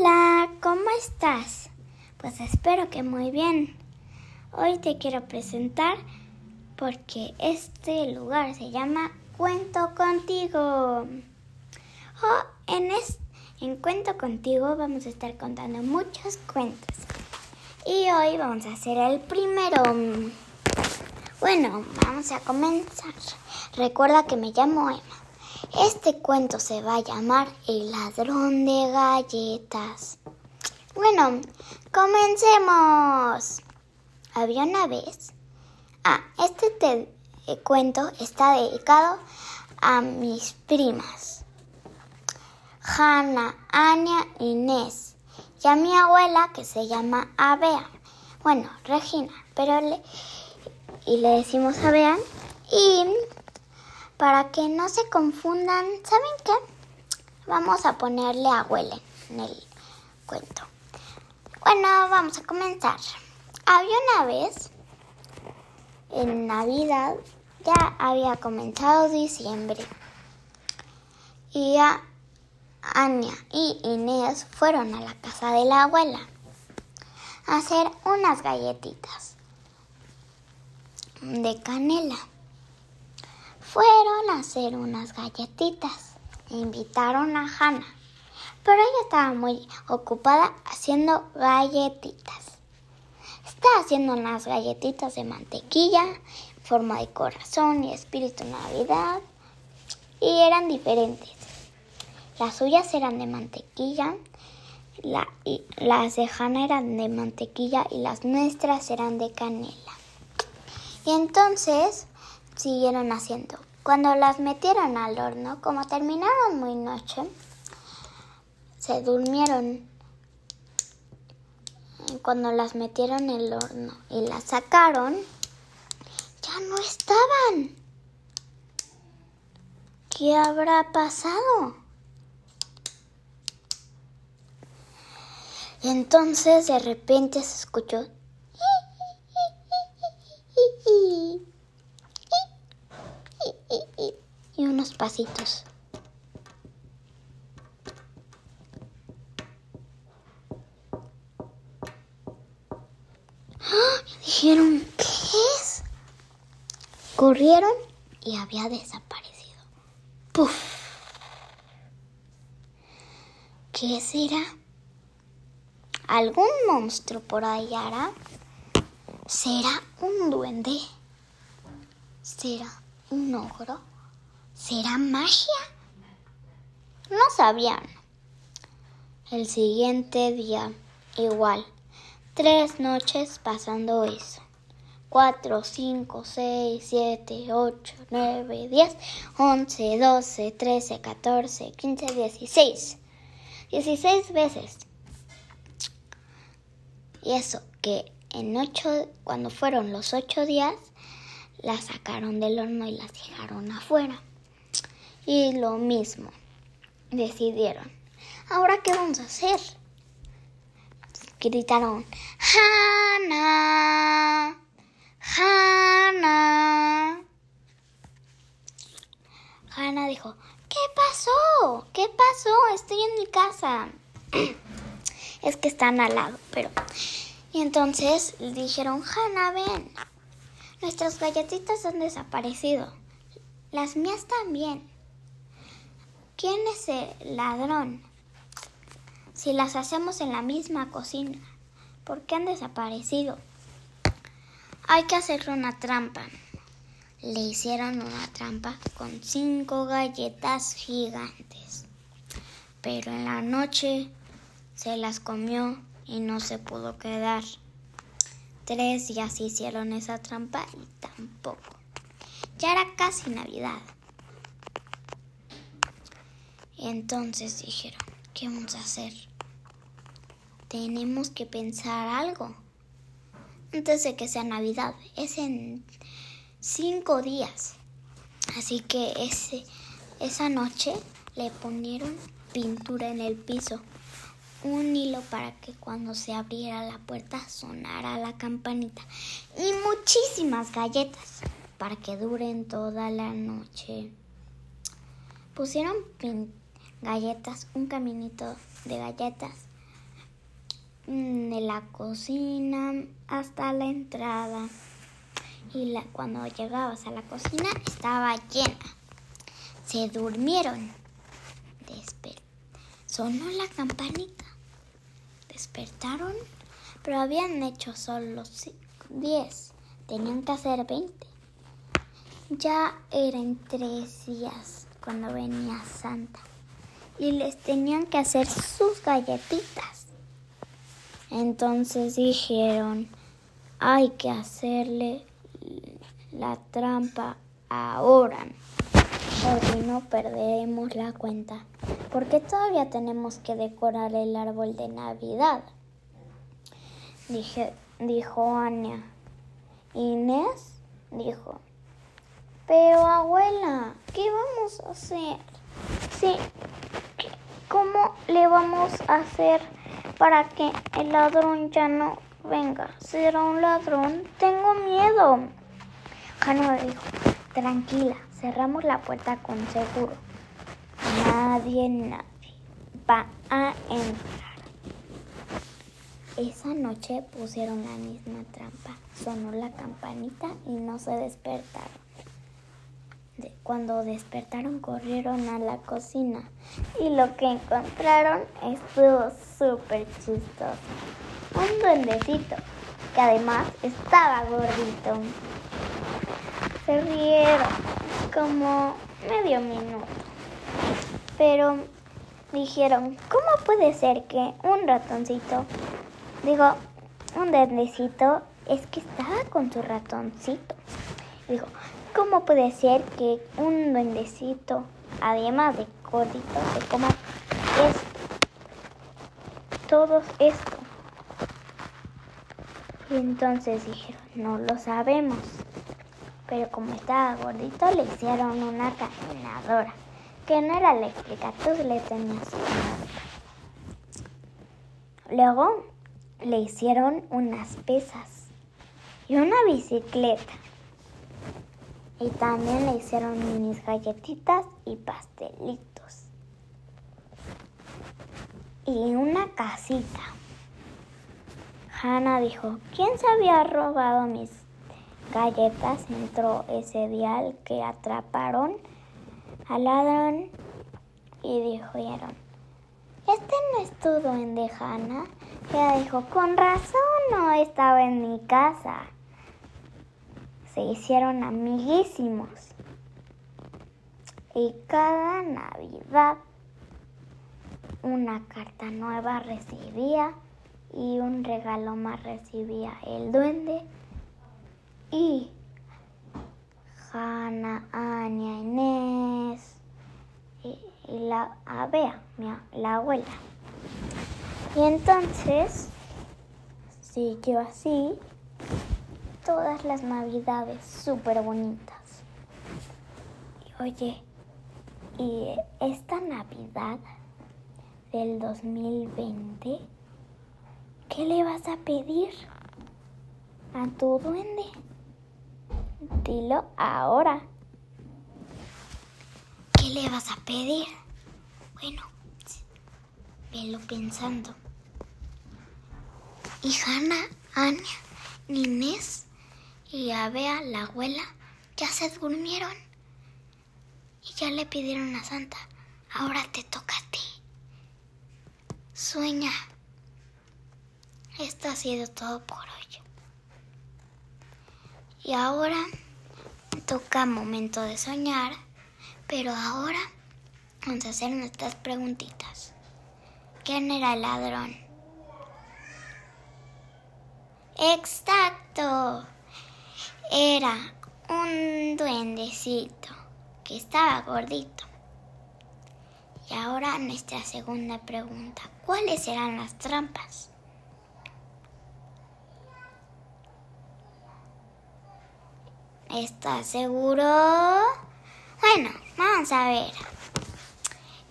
Hola, ¿cómo estás? Pues espero que muy bien. Hoy te quiero presentar porque este lugar se llama Cuento Contigo. En Cuento Contigo vamos a estar contando muchos cuentos. Y hoy vamos a hacer el primero. Bueno, vamos a comenzar. Recuerda que me llamo Emma. Este cuento se va a llamar El ladrón de galletas. Bueno, comencemos. Había una vez... cuento está dedicado a mis primas. Hanna, Anya, Inés. Y a mi abuela que se llama Abea. Bueno, Regina, pero le decimos Abea. Y... para que no se confundan, ¿saben qué? Vamos a ponerle abuela en el cuento. Bueno, vamos a comenzar. Había una vez, en Navidad, ya había comenzado diciembre. Y Anya y Inés fueron a la casa de la abuela a hacer unas galletitas de canela. Fueron a hacer unas galletitas e invitaron a Hanna, pero ella estaba muy ocupada haciendo galletitas. Estaba haciendo unas galletitas de mantequilla, en forma de corazón y espíritu Navidad, y eran diferentes. Las suyas eran de mantequilla, las de Hanna eran de mantequilla y las nuestras eran de canela. Y entonces... siguieron haciendo. Cuando las metieron al horno, como terminaron muy noche, se durmieron cuando las metieron en el horno y las sacaron, ya no estaban. ¿Qué habrá pasado? Y entonces de repente se escuchó y unos pasitos. Dijeron, ¿qué es? Corrieron y había desaparecido. ¡Puf! ¿Qué será? ¿Algún monstruo por ahí hará? ¿Será un duende? ¿Será un ogro? ¿Será magia? No sabían. El siguiente día, igual. 3 noches pasando eso. 4, 5, 6, 7, 8, 9, 10, 11, 12, 13, 14, 15, 16. 16 veces. Y eso que cuando fueron los 8 días, las sacaron del horno y las dejaron afuera. Y lo mismo decidieron. ¿Ahora qué vamos a hacer? Gritaron, ¡Hanna! ¡Hanna! Hanna dijo, ¿qué pasó? ¿Qué pasó? Estoy en mi casa. Es que están al lado, pero... Y entonces dijeron, Hanna, ven. Nuestras galletitas han desaparecido. Las mías también. ¿Quién es el ladrón? Si las hacemos en la misma cocina, ¿por qué han desaparecido? Hay que hacerle una trampa. Le hicieron una trampa con 5 galletas gigantes. Pero en la noche se las comió y no se pudo quedar. 3 días hicieron esa trampa y tampoco. Ya era casi Navidad. Y entonces dijeron, ¿qué vamos a hacer? Tenemos que pensar algo. Antes de que sea Navidad, es en 5 días. Así que esa noche le ponieron pintura en el piso. Un hilo para que cuando se abriera la puerta sonara la campanita. Y muchísimas galletas para que duren toda la noche. Pusieron galletas, un caminito de galletas de la cocina hasta la entrada. Y cuando llegabas a la cocina estaba llena. Se durmieron. Sonó la campanita. Despertaron, pero habían hecho solo 10. Tenían que hacer 20. Ya eran 3 días cuando venía Santa. Y les tenían que hacer sus galletitas. Entonces dijeron, hay que hacerle la trampa ahora, porque no perderemos la cuenta, porque todavía tenemos que decorar el árbol de Navidad. Dijo Anya. Inés dijo, pero abuela, ¿qué vamos a hacer? Sí, ¿cómo le vamos a hacer para que el ladrón ya no venga? ¿Será un ladrón? Tengo miedo. Hanna dijo, tranquila, cerramos la puerta con seguro. Nadie va a entrar. Esa noche pusieron la misma trampa. Sonó la campanita y no se despertaron. Cuando despertaron, corrieron a la cocina. Y lo que encontraron estuvo súper chistoso. Un duendecito, que además estaba gordito. Se rieron como medio minuto. Pero dijeron, ¿cómo puede ser que un ratoncito, un duendecito, es que estaba con su ratoncito? Dijo, ¿cómo puede ser que un duendecito, además de gordito, se coma esto? Todo esto. Y entonces dijeron, no lo sabemos. Pero como estaba gordito, le hicieron una caminadora, que no era eléctrica, tú le tenías que dar. Luego le hicieron unas pesas y una bicicleta. Y también le hicieron unas galletitas y pastelitos. Y una casita. Hanna dijo, ¿quién se había robado mis galletas? Entró ese día al que atraparon al ladrón y dijeron, este no es tu duende, Hanna. Ella dijo, con razón no estaba en mi casa. Se hicieron amiguísimos. Y cada Navidad una carta nueva recibía y un regalo más recibía el duende. Y Hanna, Anya, Inés y la Abea, la abuela. Y entonces siguió así todas las Navidades súper bonitas. Y oye, y esta Navidad del 2020, ¿qué le vas a pedir a tu duende? Dilo ahora. ¿Qué le vas a pedir? Bueno, velo pensando. Y Hanna, Anya, Inés y Abea, la abuela, ya se durmieron. Y ya le pidieron a Santa. Ahora te toca a ti. Sueña. Esto ha sido todo por hoy. Y ahora toca momento de soñar, pero ahora vamos a hacer nuestras preguntitas. ¿Quién era el ladrón? ¡Exacto! Era un duendecito que estaba gordito. Y ahora nuestra segunda pregunta. ¿Cuáles eran las trampas? ¿Estás seguro? Bueno, vamos a ver.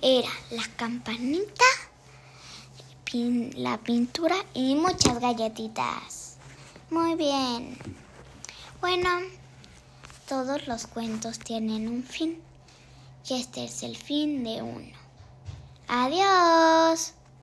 Era la campanita, la pintura y muchas galletitas. Muy bien. Bueno, todos los cuentos tienen un fin. Y este es el fin de uno. ¡Adiós!